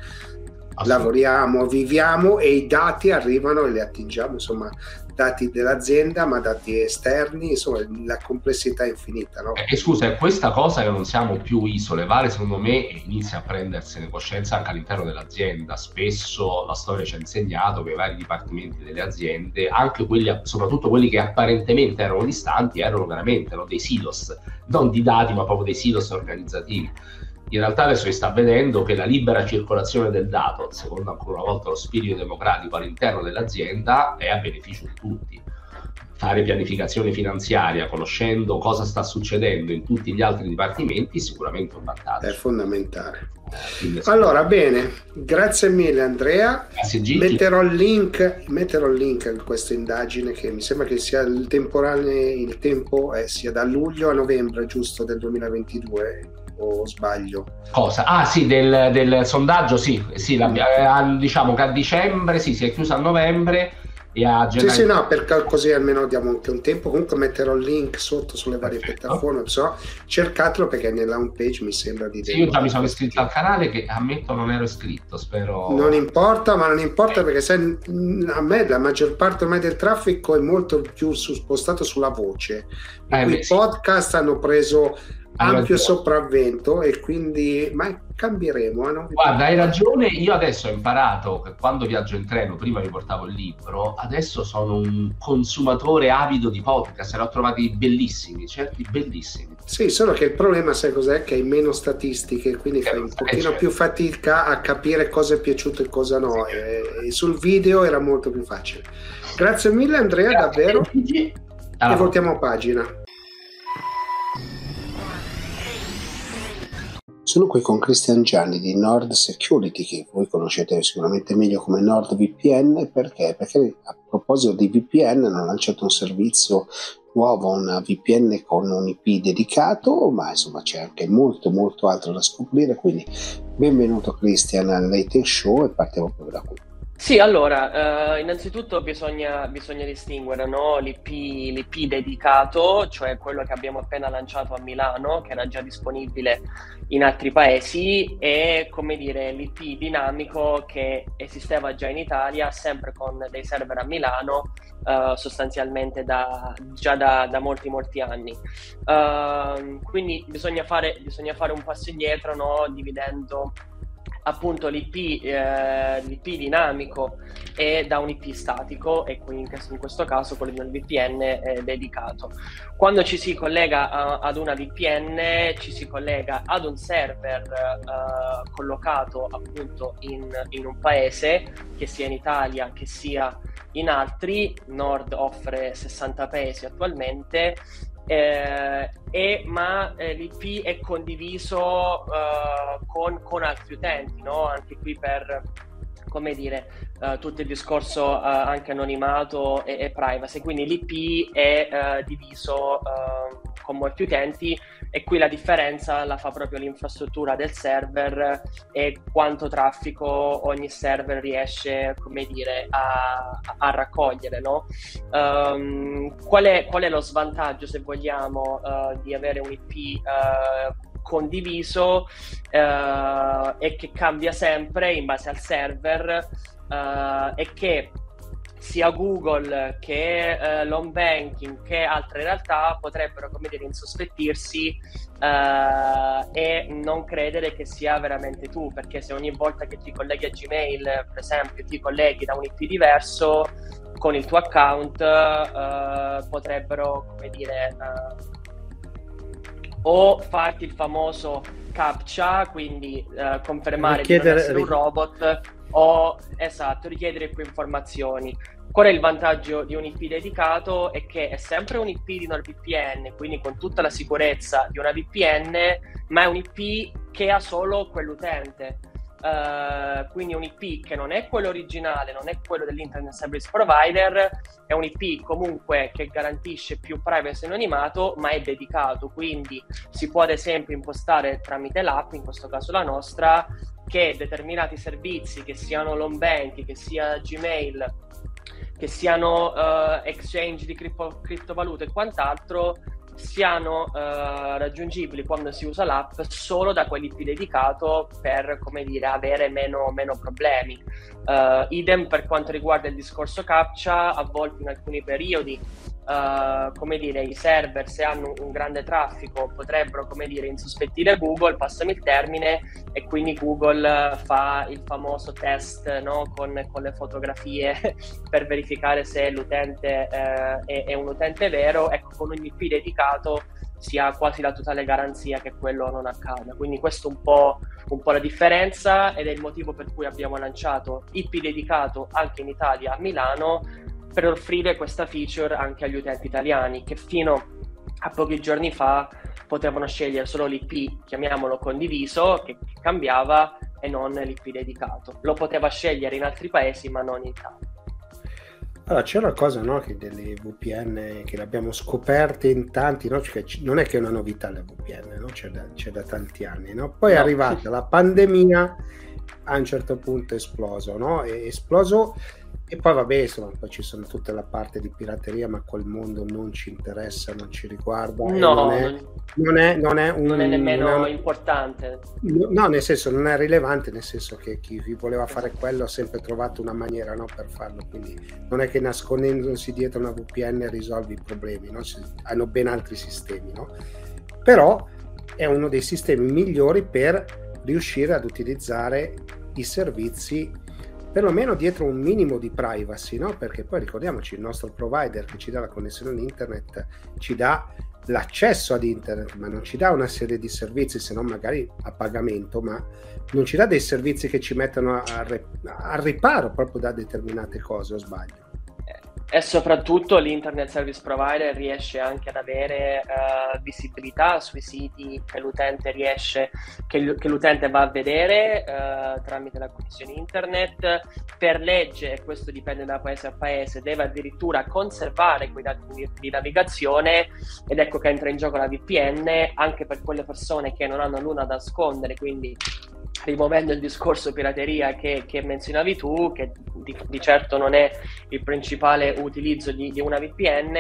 lavoriamo, viviamo e i dati arrivano e li attingiamo, insomma dati dell'azienda ma dati esterni, insomma la complessità è infinita, no? E scusa, è questa cosa che non siamo più isole vale secondo me, e inizia a prendersene coscienza anche all'interno dell'azienda. Spesso la storia ci ha insegnato che i vari dipartimenti delle aziende, anche quelli, soprattutto quelli che apparentemente erano distanti, erano veramente no, dei silos, non di dati ma proprio dei silos organizzativi. In realtà adesso si sta vedendo che la libera circolazione del dato, secondo ancora una volta lo spirito democratico all'interno dell'azienda, è a beneficio di tutti. Fare pianificazione finanziaria conoscendo cosa sta succedendo in tutti gli altri dipartimenti è sicuramente un vantaggio. È fondamentale. Eh, allora, bene, grazie mille Andrea. Grazie, Gigi. Metterò il link, metterò il link a questa indagine che mi sembra che sia il temporale, il tempo eh, sia da luglio a novembre, giusto, del duemilaventidue. O sbaglio? Cosa? Ah sì, del, del sondaggio sì, sì la, eh, diciamo che a dicembre sì, si è chiuso a novembre e a generare... Sì, sì, no, perché così almeno diamo anche un tempo. Comunque metterò il link sotto sulle varie piattaforme, so. Cercatelo, perché nella home page mi sembra di... Sì, io già mi sono iscritto al canale, che ammetto non ero iscritto, spero... Non importa, ma non importa, eh. perché se, a me la maggior parte ormai del traffico è molto più su, spostato sulla voce. Eh, I podcast hanno preso... ampio sopravvento, e quindi ma cambieremo, eh, no? Guarda, hai ragione, io adesso ho imparato che quando viaggio in treno, prima mi portavo il libro, adesso sono un consumatore avido di podcast, ne ho trovati bellissimi, certi bellissimi. Sì, solo che il problema sai cos'è? Che hai meno statistiche, quindi che fai un pochino certo. più fatica a capire cosa è piaciuto e cosa no, sì. e, e sul video era molto più facile. Grazie mille Andrea, Grazie. davvero, allora. e voltiamo pagina. Sono qui con Christian Gianni di Nord Security, che voi conoscete sicuramente meglio come NordVPN. Perché? Perché a proposito di V P N hanno lanciato un servizio nuovo, una V P N con un I P dedicato, ma insomma c'è anche molto molto altro da scoprire, quindi benvenuto Christian al Late Show e partiamo proprio da qui. Sì, allora, eh, innanzitutto bisogna, bisogna distinguere, no? l'I P, l'I P dedicato, cioè quello che abbiamo appena lanciato a Milano, che era già disponibile in altri paesi, e come dire l'I P dinamico, che esisteva già in Italia, sempre con dei server a Milano, eh, sostanzialmente da, già da, da molti molti anni. Eh, quindi bisogna fare, bisogna fare un passo indietro, no? dividendo appunto l'I P, eh, l'I P dinamico e da un I P statico, e quindi in questo caso quello di un V P N eh, dedicato. Quando ci si collega a, ad una V P N, ci si collega ad un server eh, collocato appunto in, in un paese, che sia in Italia che sia in altri. Nord offre sessanta paesi attualmente. Eh, eh, ma eh, l'I P è condiviso eh, con, con altri utenti, no? Anche qui per, come dire, eh, tutto il discorso eh, anche anonimato e, e privacy, quindi l'I P è eh, diviso eh, con molti utenti, e qui la differenza la fa proprio l'infrastruttura del server e quanto traffico ogni server riesce, come dire, a, a raccogliere, no? Um, qual è, qual è lo svantaggio, se vogliamo, uh, di avere un I P uh, condiviso uh, e che cambia sempre in base al server, uh, e che sia Google che eh, l'home banking che altre realtà potrebbero, come dire, insospettirsi eh, e non credere che sia veramente tu, perché se ogni volta che ti colleghi a Gmail, per esempio, ti colleghi da un I P diverso con il tuo account, eh, potrebbero, come dire, eh, o farti il famoso captcha, quindi eh, confermare di non essere un robot, o, esatto, richiedere più informazioni. Qual è il vantaggio di un I P dedicato? È che è sempre un I P di NordVPN, quindi con tutta la sicurezza di una V P N, ma è un I P che ha solo quell'utente. Uh, quindi un I P che non è quello originale, non è quello dell'Internet Service Provider, è un I P comunque che garantisce più privacy e anonimato, ma è dedicato, quindi si può ad esempio impostare tramite l'app, in questo caso la nostra, che determinati servizi, che siano l'home banking, che sia Gmail, che siano uh, exchange di cripto, criptovalute e quant'altro, siano uh, raggiungibili quando si usa l'app solo da quell'I P dedicato, per, come dire, avere meno, meno problemi. Uh, idem per quanto riguarda il discorso captcha. A volte in alcuni periodi uh, come dire i server, se hanno un grande traffico, potrebbero, come dire, insospettire Google, passami il termine, e quindi Google fa il famoso test, no? con, con le fotografie per verificare se l'utente eh, è, è un utente vero. Ecco, con un I P dedicato si ha quasi la totale garanzia che quello non accada, quindi questo è un po', un po' la differenza, ed è il motivo per cui abbiamo lanciato I P dedicato anche in Italia a Milano, per offrire questa feature anche agli utenti italiani, che fino a pochi giorni fa potevano scegliere solo l'I P, chiamiamolo condiviso, che cambiava, e non l'I P dedicato. Lo poteva scegliere in altri paesi, ma non in Italia. Allora, c'è una cosa, no, che delle V P N, che l'abbiamo scoperte in tanti, no? Cioè, non è che è una novità la V P N, no? c'è, da, c'è da tanti anni, no? Poi no. è arrivata la pandemia, a un certo punto è esploso, no? è esploso E poi vabbè, insomma, poi ci sono tutta la parte di pirateria, ma quel mondo non ci interessa, non ci riguarda. No, non è, non è, non è, un, non è nemmeno non è, importante. No, nel senso, non è rilevante, nel senso che chi voleva fare quello ha sempre trovato una maniera, no, per farlo. Quindi non è che nascondendosi dietro una V P N risolvi i problemi, no? Ci, hanno ben altri sistemi, no? Però è uno dei sistemi migliori per riuscire ad utilizzare i servizi perlomeno dietro un minimo di privacy, no? Perché poi ricordiamoci, il nostro provider che ci dà la connessione ad internet ci dà l'accesso ad internet, ma non ci dà una serie di servizi, se non magari a pagamento, ma non ci dà dei servizi che ci mettono al riparo proprio da determinate cose, o sbaglio? E soprattutto l'internet service provider riesce anche ad avere uh, visibilità sui siti che l'utente riesce che, che l'utente va a vedere uh, tramite la connessione internet. Per legge, e questo dipende da paese a paese, deve addirittura conservare quei dati di, di navigazione, ed ecco che entra in gioco la V P N anche per quelle persone che non hanno nulla da nascondere. Quindi, rimuovendo il discorso pirateria che, che menzionavi tu, che di, di certo non è il principale utilizzo di, di una V P N,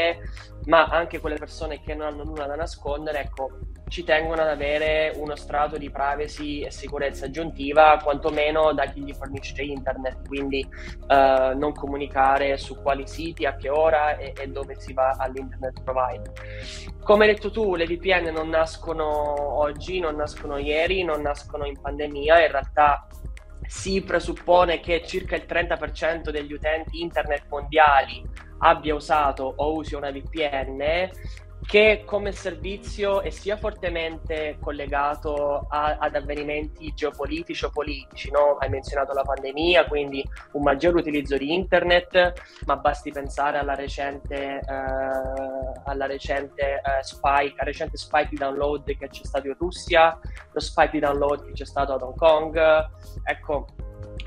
ma anche quelle persone che non hanno nulla da nascondere, ecco, ci tengono ad avere uno strato di privacy e sicurezza aggiuntiva, quantomeno da chi gli fornisce internet. Quindi eh, non comunicare su quali siti, a che ora e, e dove si va all'internet provider. Come hai detto tu, le V P N non nascono oggi, non nascono ieri, non nascono in pandemia. In realtà si presuppone che circa il trenta per cento degli utenti internet mondiali abbia usato o usi una V P N, che come servizio è sia fortemente collegato a, ad avvenimenti geopolitici o politici, no? Hai menzionato la pandemia, quindi un maggiore utilizzo di internet, ma basti pensare alla recente, eh, alla recente eh, spike, al recente spike di download che c'è stato in Russia, lo spike di download che c'è stato ad Hong Kong. Ecco,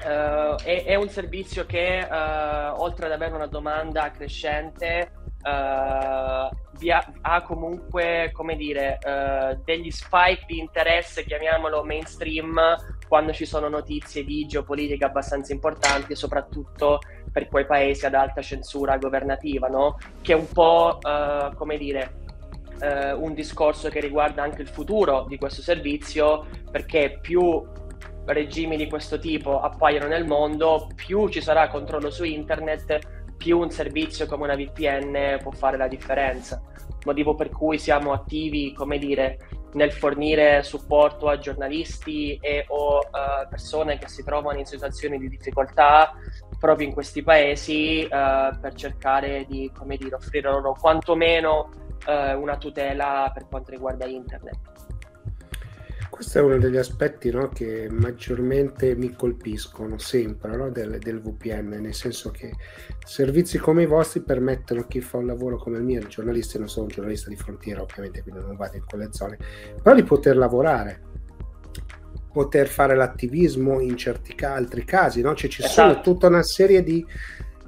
eh, è, è un servizio che eh, oltre ad avere una domanda crescente, Uh, ha, ha comunque, come dire, uh, degli spike di interesse, chiamiamolo mainstream, quando ci sono notizie di geopolitica abbastanza importanti, soprattutto per quei paesi ad alta censura governativa, no? Che è un po', uh, come dire, uh, un discorso che riguarda anche il futuro di questo servizio, perché più regimi di questo tipo appaiono nel mondo, più ci sarà controllo su internet, più un servizio come una V P N può fare la differenza. Motivo per cui siamo attivi, come dire, nel fornire supporto a giornalisti e o uh, persone che si trovano in situazioni di difficoltà proprio in questi paesi, uh, per cercare di, come dire, offrire loro quantomeno uh, una tutela per quanto riguarda internet. Questo è uno degli aspetti, no, che maggiormente mi colpiscono sempre, no, del, del V P N, nel senso che servizi come i vostri permettono a chi fa un lavoro come il mio, il giornalista, non sono un giornalista di frontiera ovviamente, quindi non vado in quelle zone, però di poter lavorare, poter fare l'attivismo in certi altri casi, no? Cioè, ci esatto. sono tutta una serie di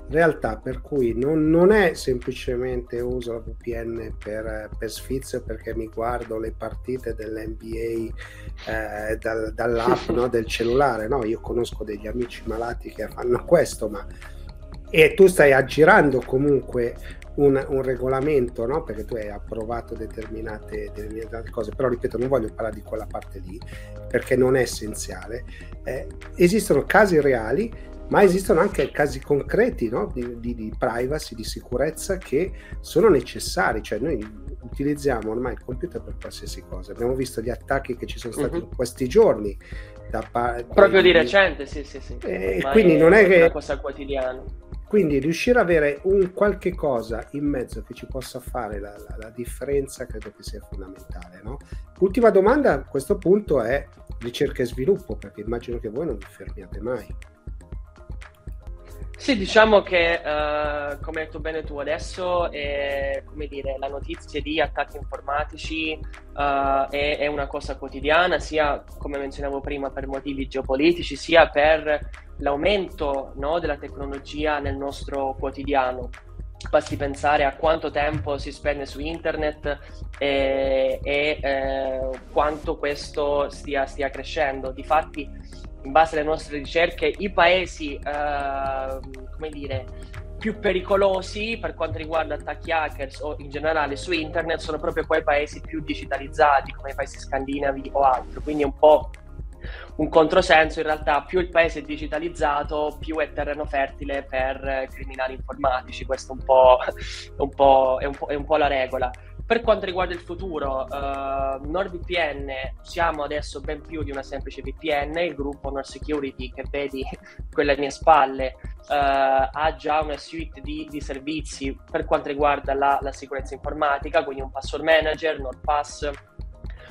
realtà per cui non, non è semplicemente uso la V P N per, per sfizio, perché mi guardo le partite dell'N B A eh, dal, dall'app, no, del cellulare, no? Io conosco degli amici malati che fanno questo, ma e tu stai aggirando comunque un, un regolamento, no? Perché tu hai approvato determinate, determinate cose, però ripeto, non voglio parlare di quella parte lì perché non è essenziale. Eh, esistono casi reali, ma esistono anche casi concreti, no, di, di, di privacy, di sicurezza, che sono necessari. Cioè, noi utilizziamo ormai il computer per qualsiasi cosa. Abbiamo visto gli attacchi che ci sono stati mm-hmm. in questi giorni. Da pa- Proprio di, di recente, sì, sì, sì. E ormai quindi è, non è, è che... una cosa quotidiana. Quindi riuscire ad avere un qualche cosa in mezzo che ci possa fare la, la, la differenza credo che sia fondamentale, no? Ultima domanda a questo punto è ricerca e sviluppo, perché immagino che voi non vi fermiate mai. Sì, diciamo che, uh, come hai detto bene tu adesso, è, come dire, la notizia di attacchi informatici uh, è, è una cosa quotidiana, sia, come menzionavo prima, per motivi geopolitici, sia per l'aumento, no, della tecnologia nel nostro quotidiano. Basti pensare a quanto tempo si spende su internet e, e eh, quanto questo stia, stia crescendo. Difatti, in base alle nostre ricerche, i paesi eh, come dire, più pericolosi per quanto riguarda attacchi hackers o in generale su internet sono proprio quei paesi più digitalizzati, come i paesi scandinavi o altro. Quindi è un po' un controsenso, in realtà più il paese è digitalizzato più è terreno fertile per criminali informatici. Questo un po', un po', è, un po', è un po' la regola. Per quanto riguarda il futuro, eh, NordVPN, siamo adesso ben più di una semplice V P N. Il gruppo Nord Security, che vedi quelle alle mie spalle, eh, ha già una suite di, di servizi per quanto riguarda la, la sicurezza informatica, quindi un password manager, NordPass,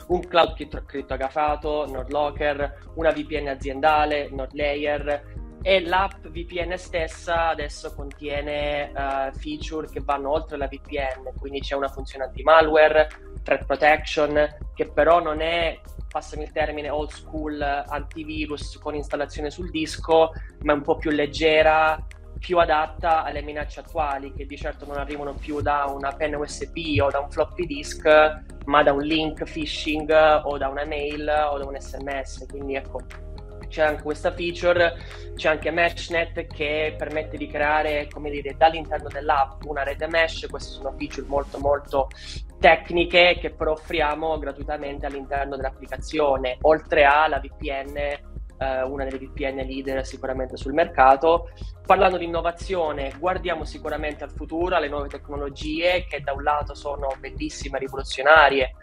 un cloud criptografato, NordLocker, una V P N aziendale, NordLayer, e l'app V P N stessa adesso contiene uh, feature che vanno oltre la V P N, quindi c'è una funzione anti-malware, threat protection, che però non è, passami il termine, old school antivirus con installazione sul disco, ma è un po' più leggera, più adatta alle minacce attuali, che di certo non arrivano più da una penna U S B o da un floppy disk, ma da un link phishing o da una mail o da un S M S. Quindi ecco, c'è anche questa feature. C'è anche MeshNet, che permette di creare, come dire, dall'interno dell'app una rete mesh. Queste sono feature molto molto tecniche che però offriamo gratuitamente all'interno dell'applicazione, oltre alla V P N, una delle V P N leader sicuramente sul mercato. Parlando di innovazione, guardiamo sicuramente al futuro, alle nuove tecnologie che da un lato sono bellissime, rivoluzionarie,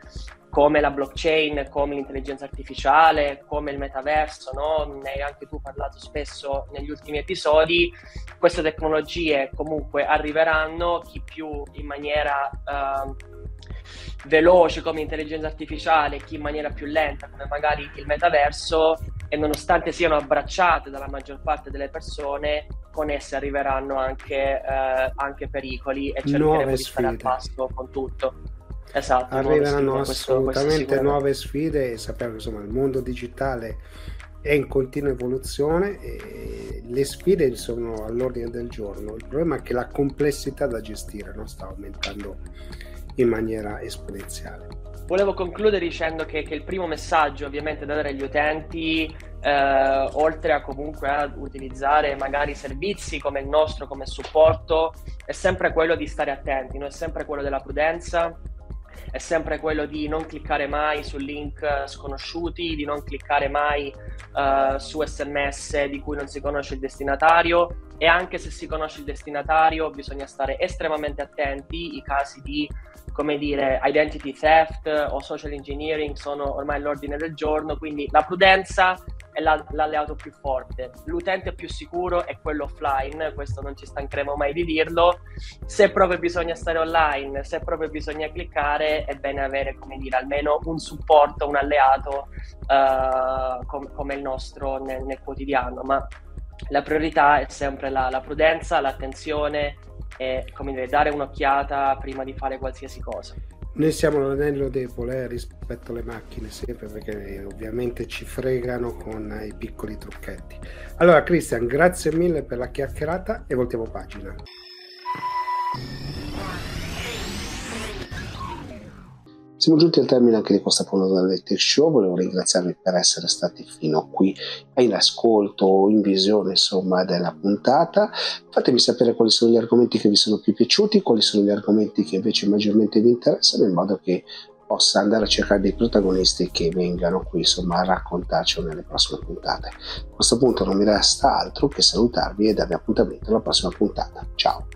come la blockchain, come l'intelligenza artificiale, come il metaverso, no? Ne hai anche tu parlato spesso negli ultimi episodi. Queste tecnologie comunque arriveranno, chi più in maniera uh, veloce come l'intelligenza artificiale, chi in maniera più lenta come magari il metaverso, e nonostante siano abbracciate dalla maggior parte delle persone, con esse arriveranno anche, eh, anche pericoli, e cercheremo di stare al passo con tutto. Esatto, arriveranno assolutamente nuove sfide, e sappiamo che insomma il mondo digitale è in continua evoluzione e le sfide sono all'ordine del giorno. Il problema è che la complessità da gestire, no, sta aumentando in maniera esponenziale. Volevo concludere dicendo che, che il primo messaggio ovviamente da dare agli utenti, eh, oltre a comunque ad utilizzare magari servizi come il nostro, come supporto, è sempre quello di stare attenti, no? È sempre quello della prudenza, è sempre quello di non cliccare mai su link sconosciuti, di non cliccare mai uh, su S M S di cui non si conosce il destinatario, e anche se si conosce il destinatario bisogna stare estremamente attenti. I casi di, come dire, identity theft o social engineering sono ormai all'ordine del giorno, quindi la prudenza è la, l'alleato più forte. L'utente più sicuro è quello offline, questo non ci stancheremo mai di dirlo. Se proprio bisogna stare online, se proprio bisogna cliccare, è bene avere, come dire, almeno un supporto, un alleato uh, com- come il nostro nel, nel quotidiano, ma la priorità è sempre la, la prudenza, l'attenzione e, come dire, dare un'occhiata prima di fare qualsiasi cosa. Noi siamo l'anello debole rispetto alle macchine, sempre, perché ovviamente ci fregano con i piccoli trucchetti. Allora Christian, grazie mille per la chiacchierata e voltiamo pagina. Siamo giunti al termine anche di questa puntata del Tech Show. Volevo ringraziarvi per essere stati fino qui in ascolto o in visione, insomma, della puntata. Fatemi sapere quali sono gli argomenti che vi sono più piaciuti, quali sono gli argomenti che invece maggiormente vi interessano, in modo che possa andare a cercare dei protagonisti che vengano qui, insomma, a raccontarci nelle prossime puntate. A questo punto non mi resta altro che salutarvi e darvi appuntamento alla prossima puntata. Ciao!